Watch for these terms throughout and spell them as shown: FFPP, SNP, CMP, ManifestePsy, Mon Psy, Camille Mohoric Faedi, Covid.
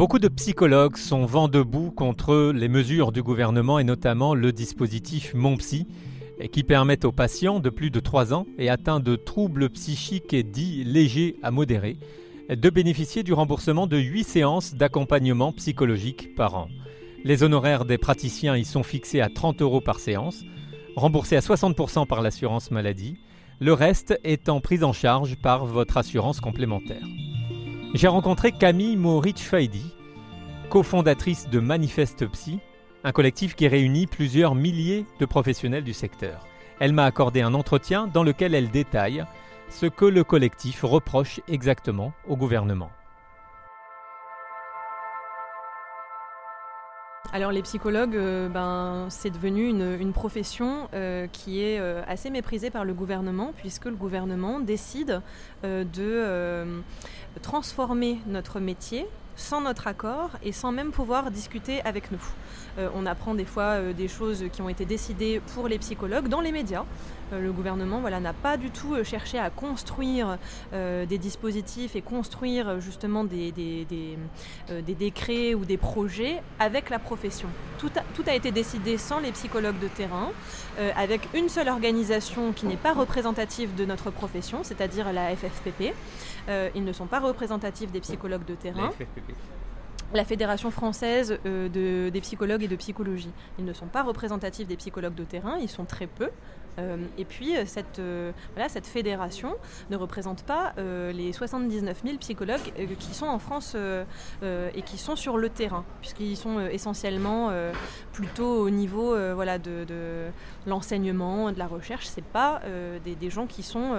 Beaucoup de psychologues sont vent debout contre les mesures du gouvernement et notamment le dispositif Mon Psy, qui permet aux patients de plus de 3 ans et atteints de troubles psychiques et dits légers à modérés de bénéficier du remboursement de 8 séances d'accompagnement psychologique par an. Les honoraires des praticiens y sont fixés à 30 € par séance, remboursés à 60% par l'assurance maladie, le reste étant pris en charge par votre assurance complémentaire. J'ai rencontré Camille Mohoric Faedi, cofondatrice de ManifestePsy, un collectif qui réunit plusieurs milliers de professionnels du secteur. Elle m'a accordé un entretien dans lequel elle détaille ce que le collectif reproche exactement au gouvernement. Alors les psychologues, c'est devenu une profession qui est assez méprisée par le gouvernement, puisque le gouvernement décide de transformer notre métier sans notre accord et sans même pouvoir discuter avec nous. On apprend des fois des choses qui ont été décidées pour les psychologues dans les médias. Le gouvernement n'a pas du tout cherché à construire des dispositifs et construire justement des décrets ou des projets avec la profession. Tout a été décidé sans les psychologues de terrain, avec une seule organisation qui n'est pas représentative de notre profession, c'est-à-dire la FFPP. Ils ne sont pas représentatifs des psychologues de terrain. La Fédération française des psychologues et de psychologie. Ils ne sont pas représentatifs des psychologues de terrain, ils sont très peu. Et puis cette fédération ne représente pas les 79 000 psychologues qui sont en France et qui sont sur le terrain, puisqu'ils sont essentiellement plutôt au niveau de l'enseignement, de la recherche. C'est pas des gens qui sont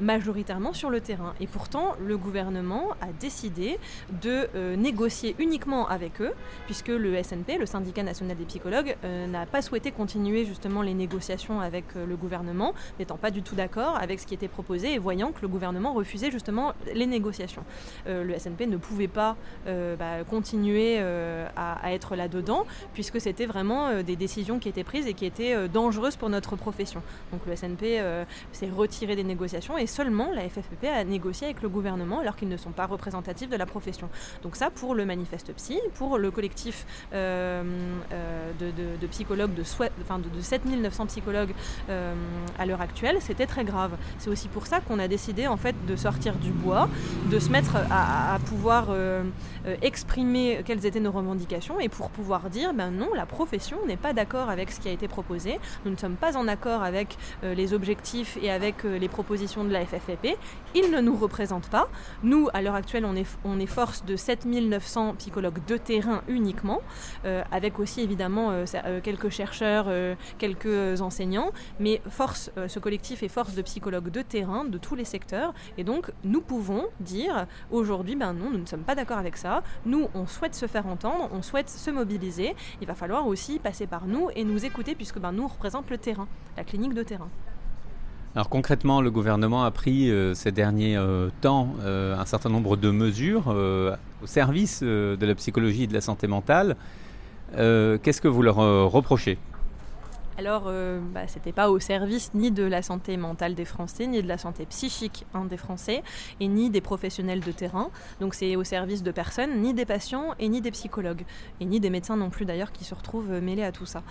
majoritairement sur le terrain. Et pourtant, le gouvernement a décidé de négocier uniquement avec eux, puisque le SNP, le syndicat national des psychologues, n'a pas souhaité continuer justement les négociations avec le gouvernement, n'étant pas du tout d'accord avec ce qui était proposé et voyant que le gouvernement refusait justement les négociations. Le SNP ne pouvait pas continuer à être là-dedans, puisque c'était vraiment des décisions qui étaient prises et qui étaient dangereuses pour notre profession. Donc le SNP s'est retiré des négociations et seulement la FFPP a négocié avec le gouvernement alors qu'ils ne sont pas représentatifs de la profession. Donc ça, pour le ManifestePsy, pour le collectif de psychologues, de 7900 psychologues à l'heure actuelle, c'était très grave. C'est aussi pour ça qu'on a décidé en fait de sortir du bois, de se mettre à pouvoir exprimer quelles étaient nos revendications et pour pouvoir dire non, la profession n'est pas d'accord avec ce qui a été proposé, nous ne sommes pas en accord avec les objectifs et avec les propositions de la FFPP, ils ne nous représentent pas. Nous, à l'heure actuelle, on est force de 7900 psychologues de terrain uniquement, avec aussi évidemment quelques chercheurs, quelques enseignants, mais ce collectif est force de psychologues de terrain de tous les secteurs, et donc nous pouvons dire aujourd'hui non, nous ne sommes pas d'accord avec ça, nous on souhaite se faire entendre, on souhaite se mobiliser, il va falloir aussi passer par nous et nous écouter puisque nous on représente le terrain, la clinique de terrain. Alors concrètement, le gouvernement a pris ces derniers temps un certain nombre de mesures au service de la psychologie et de la santé mentale. Qu'est-ce que vous leur reprochez ? Alors, c'était pas au service ni de la santé mentale des Français, ni de la santé psychique des Français, et ni des professionnels de terrain. Donc, c'est au service de personne, ni des patients, et ni des psychologues, et ni des médecins non plus d'ailleurs, qui se retrouvent mêlés à tout ça.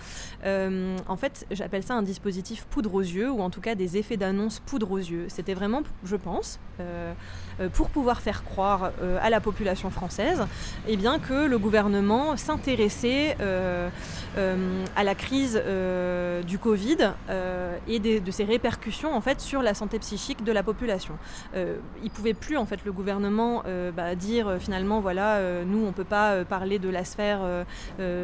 En fait, j'appelle ça un dispositif poudre aux yeux, ou en tout cas des effets d'annonce poudre aux yeux. C'était vraiment, je pense, pour pouvoir faire croire à la population française, que le gouvernement s'intéressait à la crise du Covid et de ses répercussions en fait sur la santé psychique de la population. Il pouvait plus en fait le gouvernement dire finalement nous on peut pas parler de la sphère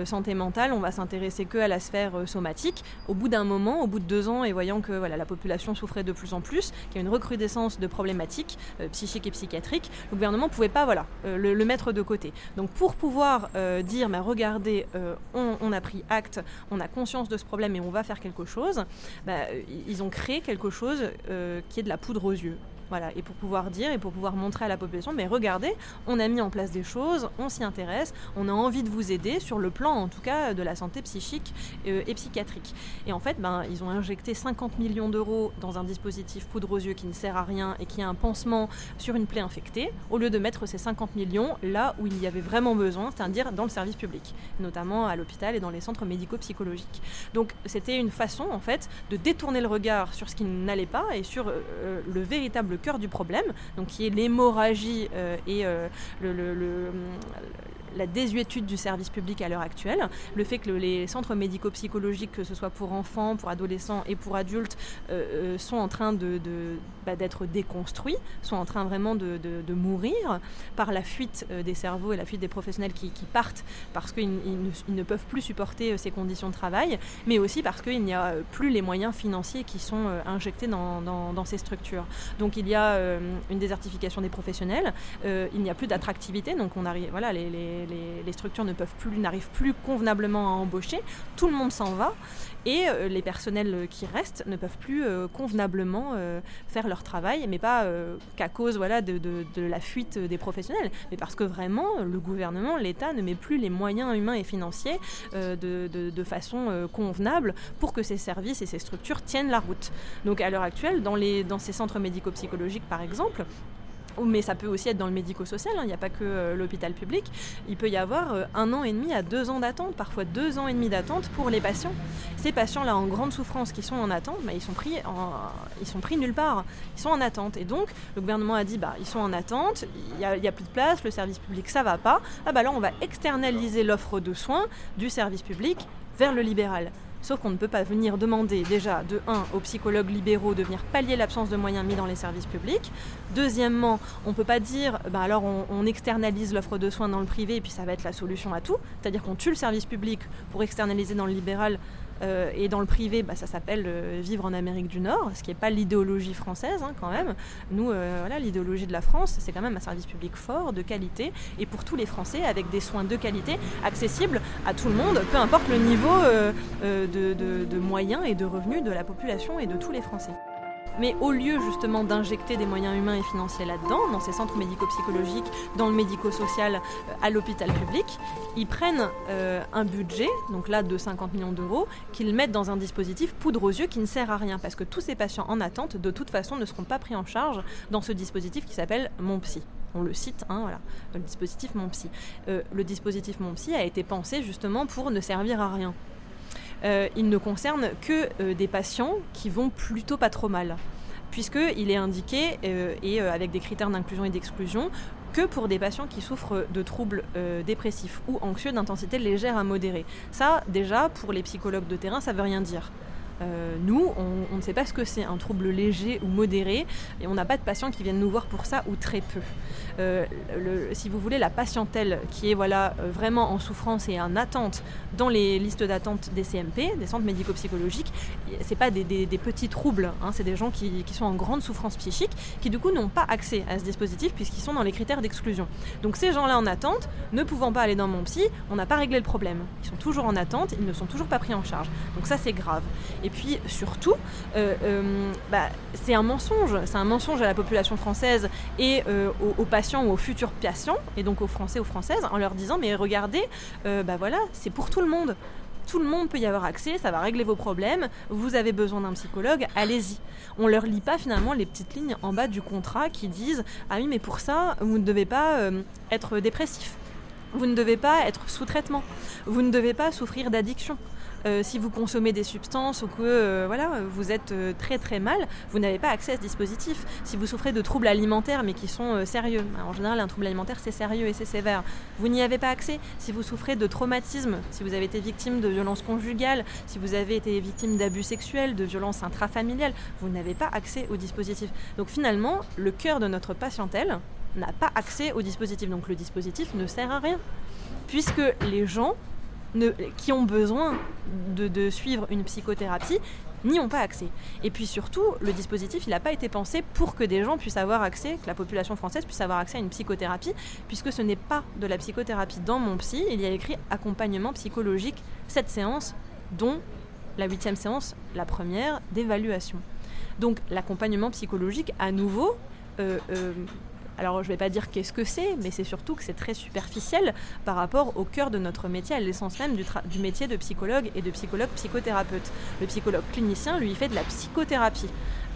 santé mentale, on va s'intéresser que à la sphère somatique. Au bout d'un moment, au bout de 2 ans et voyant que la population souffrait de plus en plus, qu'il y a une recrudescence de problématiques psychiques et psychiatriques, le gouvernement pouvait pas le mettre de côté. Donc pour pouvoir dire regardez on a pris acte, on a conscience de ce problème mais on va faire quelque chose, ils ont créé quelque chose qui est de la poudre aux yeux. Voilà. Et pour pouvoir dire et pour pouvoir montrer à la population, mais regardez, on a mis en place des choses, on s'y intéresse, on a envie de vous aider sur le plan en tout cas de la santé psychique et psychiatrique. Et en fait, ils ont injecté 50 millions d'euros dans un dispositif poudre aux yeux qui ne sert à rien et qui est un pansement sur une plaie infectée, au lieu de mettre ces 50 millions là où il y avait vraiment besoin, c'est-à-dire dans le service public, notamment à l'hôpital et dans les centres médico-psychologiques. Donc c'était une façon en fait de détourner le regard sur ce qui n'allait pas et sur le véritable cœur du problème, donc qui est l'hémorragie et la désuétude du service public à l'heure actuelle, le fait que les centres médico-psychologiques, que ce soit pour enfants, pour adolescents et pour adultes, sont en train d'être déconstruits, sont en train vraiment de mourir par la fuite des cerveaux et la fuite des professionnels qui partent parce qu'ils ne peuvent plus supporter ces conditions de travail, mais aussi parce qu'il n'y a plus les moyens financiers qui sont injectés dans ces structures. Donc il y a une désertification des professionnels, il n'y a plus d'attractivité, donc on arrive, voilà, les structures n'arrivent plus convenablement à embaucher, tout le monde s'en va et les personnels qui restent ne peuvent plus convenablement faire leur travail, mais pas qu'à cause de la fuite des professionnels, mais parce que vraiment le gouvernement, l'État ne met plus les moyens humains et financiers de façon convenable pour que ces services et ces structures tiennent la route. Donc à l'heure actuelle, dans ces centres médico-psychologiques par exemple, mais ça peut aussi être dans le médico-social, il n'y a pas que l'hôpital public, il peut y avoir 1 an et demi à 2 ans d'attente, parfois 2 ans et demi d'attente pour les patients. Ces patients-là en grande souffrance qui sont en attente, ils sont pris nulle part, ils sont en attente. Et donc le gouvernement a dit, ils sont en attente, il n'y a plus de place, le service public ça va pas, là on va externaliser l'offre de soins du service public vers le libéral. Sauf qu'on ne peut pas venir demander déjà, de 1, aux psychologues libéraux de venir pallier l'absence de moyens mis dans les services publics. Deuxièmement, on ne peut pas dire on externalise l'offre de soins dans le privé et puis ça va être la solution à tout. C'est-à-dire qu'on tue le service public pour externaliser dans le libéral et dans le privé, ça s'appelle vivre en Amérique du Nord, ce qui n'est pas l'idéologie française quand même. Nous, l'idéologie de la France, c'est quand même un service public fort, de qualité et pour tous les Français avec des soins de qualité accessibles à tout le monde, peu importe le niveau de moyens et de revenus de la population et de tous les Français. Mais au lieu justement d'injecter des moyens humains et financiers là-dedans, dans ces centres médico-psychologiques, dans le médico-social, à l'hôpital public, ils prennent un budget, donc là de 50 millions d'euros, qu'ils mettent dans un dispositif poudre aux yeux qui ne sert à rien, parce que tous ces patients en attente, de toute façon, ne seront pas pris en charge dans ce dispositif qui s'appelle Mon Psy. On le cite, le dispositif Mon Psy. Le dispositif Mon Psy a été pensé justement pour ne servir à rien. Il ne concerne que des patients qui vont plutôt pas trop mal, puisqu'il est indiqué, avec des critères d'inclusion et d'exclusion, que pour des patients qui souffrent de troubles dépressifs ou anxieux d'intensité légère à modérée. Ça, déjà, pour les psychologues de terrain, ça veut rien dire. Nous, on ne sait pas ce que c'est un trouble léger ou modéré et on n'a pas de patients qui viennent nous voir pour ça ou très peu. Si vous voulez, la patientèle qui est vraiment en souffrance et en attente dans les listes d'attente des CMP, des centres médico-psychologiques, c'est pas des petits troubles, c'est des gens qui sont en grande souffrance psychique qui du coup n'ont pas accès à ce dispositif puisqu'ils sont dans les critères d'exclusion. Donc ces gens-là en attente, ne pouvant pas aller dans Mon Psy, on n'a pas réglé le problème. Ils sont toujours en attente, ils ne sont toujours pas pris en charge. Donc ça c'est grave. Et puis surtout, c'est un mensonge à la population française et aux patients ou aux futurs patients, et donc aux Français, aux Françaises, en leur disant mais regardez, c'est pour tout le monde. Tout le monde peut y avoir accès, ça va régler vos problèmes, vous avez besoin d'un psychologue, allez-y. On ne leur lit pas finalement les petites lignes en bas du contrat qui disent « Ah oui, mais pour ça, vous ne devez pas être dépressif, vous ne devez pas être sous traitement, vous ne devez pas souffrir d'addiction ». Si vous consommez des substances ou que vous êtes très très mal, vous n'avez pas accès à ce dispositif. Si vous souffrez de troubles alimentaires mais qui sont sérieux, en général un trouble alimentaire c'est sérieux et c'est sévère, vous n'y avez pas accès. Si vous souffrez de traumatismes, si vous avez été victime de violences conjugales, si vous avez été victime d'abus sexuels, de violences intrafamiliales, vous n'avez pas accès au dispositif. Donc finalement, le cœur de notre patientèle n'a pas accès au dispositif. Donc le dispositif ne sert à rien puisque les gens qui ont besoin de suivre une psychothérapie n'y ont pas accès. Et puis surtout, le dispositif, il n'a pas été pensé pour que des gens puissent avoir accès, que la population française puisse avoir accès à une psychothérapie, puisque ce n'est pas de la psychothérapie. Dans Mon Psy, il y a écrit accompagnement psychologique, 7 séances, dont la 8e séance, la première d'évaluation. Donc l'accompagnement psychologique, à nouveau, alors je ne vais pas dire qu'est-ce que c'est, mais c'est surtout que c'est très superficiel par rapport au cœur de notre métier, à l'essence même du métier de psychologue et de psychologue psychothérapeute. Le psychologue clinicien, lui, il fait de la psychothérapie,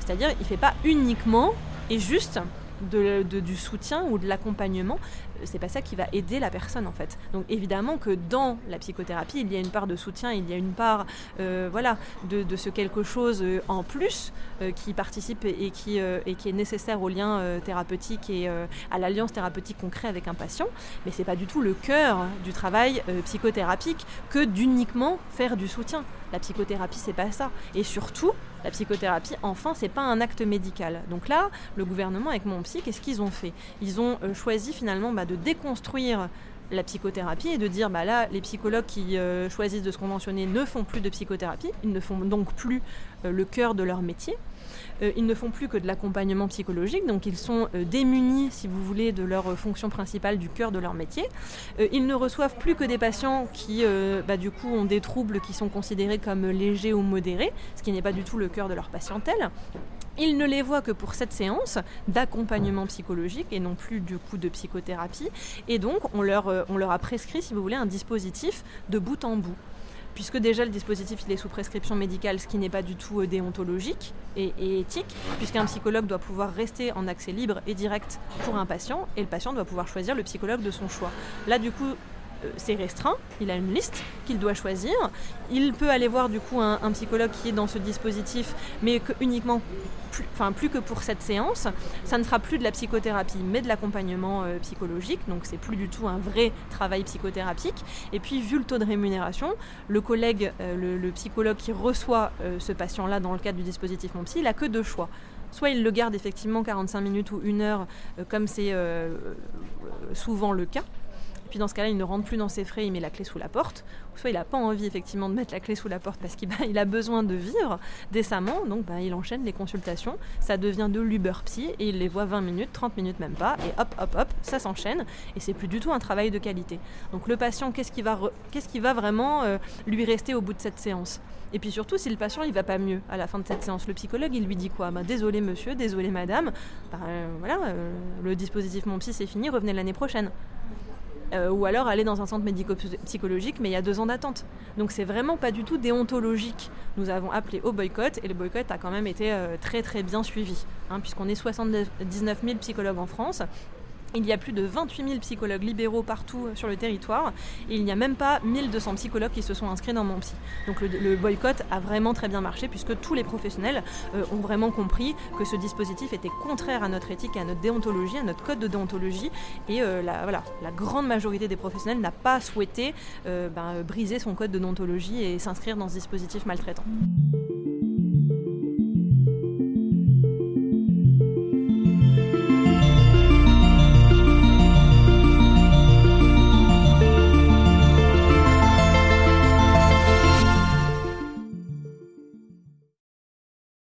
c'est-à-dire il ne fait pas uniquement et juste du soutien ou de l'accompagnement. C'est pas ça qui va aider la personne en fait. Donc évidemment que dans la psychothérapie, il y a une part de soutien, il y a une part de ce quelque chose en plus qui participe et qui est nécessaire au lien thérapeutique et à l'alliance thérapeutique qu'on crée avec un patient. Mais c'est pas du tout le cœur du travail psychothérapeutique que d'uniquement faire du soutien. La psychothérapie, c'est pas ça. Et surtout, la psychothérapie, enfin, c'est pas un acte médical. Donc là, le gouvernement avec Mon Psy, qu'est-ce qu'ils ont fait ? Ils ont choisi finalement de déconstruire la psychothérapie et de dire bah là les psychologues qui choisissent de se conventionner ne font plus de psychothérapie, ils ne font donc plus le cœur de leur métier, ils ne font plus que de l'accompagnement psychologique, donc ils sont démunis si vous voulez de leur fonction principale du cœur de leur métier, ils ne reçoivent plus que des patients qui du coup ont des troubles qui sont considérés comme légers ou modérés, ce qui n'est pas du tout le cœur de leur patientèle. Ils ne les voient que pour cette séance d'accompagnement psychologique et non plus du coup de psychothérapie. Et donc, on leur a prescrit, si vous voulez, un dispositif de bout en bout. Puisque déjà, le dispositif, il est sous prescription médicale, ce qui n'est pas du tout déontologique et éthique, puisqu'un psychologue doit pouvoir rester en accès libre et direct pour un patient, et le patient doit pouvoir choisir le psychologue de son choix. Là, du coup, c'est restreint, il a une liste qu'il doit choisir, il peut aller voir du coup un psychologue qui est dans ce dispositif mais que uniquement, plus que pour cette séance, ça ne sera plus de la psychothérapie mais de l'accompagnement psychologique, donc c'est plus du tout un vrai travail psychothérapeutique. Et puis vu le taux de rémunération, le collègue, le psychologue qui reçoit ce patient-là dans le cadre du dispositif Mon Psy, il n'a que deux choix. Soit il le garde effectivement 45 minutes ou une heure comme c'est souvent le cas, puis dans ce cas-là, il ne rentre plus dans ses frais, il met la clé sous la porte. Soit il n'a pas envie effectivement de mettre la clé sous la porte parce qu'il a besoin de vivre décemment, donc il enchaîne les consultations, ça devient de l'Uber-psy et il les voit 20 minutes, 30 minutes même pas, et hop, ça s'enchaîne et c'est plus du tout un travail de qualité. Donc le patient, qu'est-ce qui va vraiment lui rester au bout de cette séance ? Et puis surtout, si le patient il va pas mieux à la fin de cette séance, le psychologue il lui dit quoi ? Désolé monsieur, désolé madame, le dispositif Mon Psy c'est fini, revenez l'année prochaine. Ou alors aller dans un centre médico-psychologique, mais il y a 2 ans d'attente. Donc c'est vraiment pas du tout déontologique. Nous avons appelé au boycott, et le boycott a quand même été très très bien suivi, puisqu'on est 79 000 psychologues en France. Il y a plus de 28 000 psychologues libéraux partout sur le territoire, et il n'y a même pas 1200 psychologues qui se sont inscrits dans Mon Psy. Donc le boycott a vraiment très bien marché, puisque tous les professionnels ont vraiment compris que ce dispositif était contraire à notre éthique, à notre déontologie, à notre code de déontologie, et la grande majorité des professionnels n'a pas souhaité briser son code de déontologie et s'inscrire dans ce dispositif maltraitant.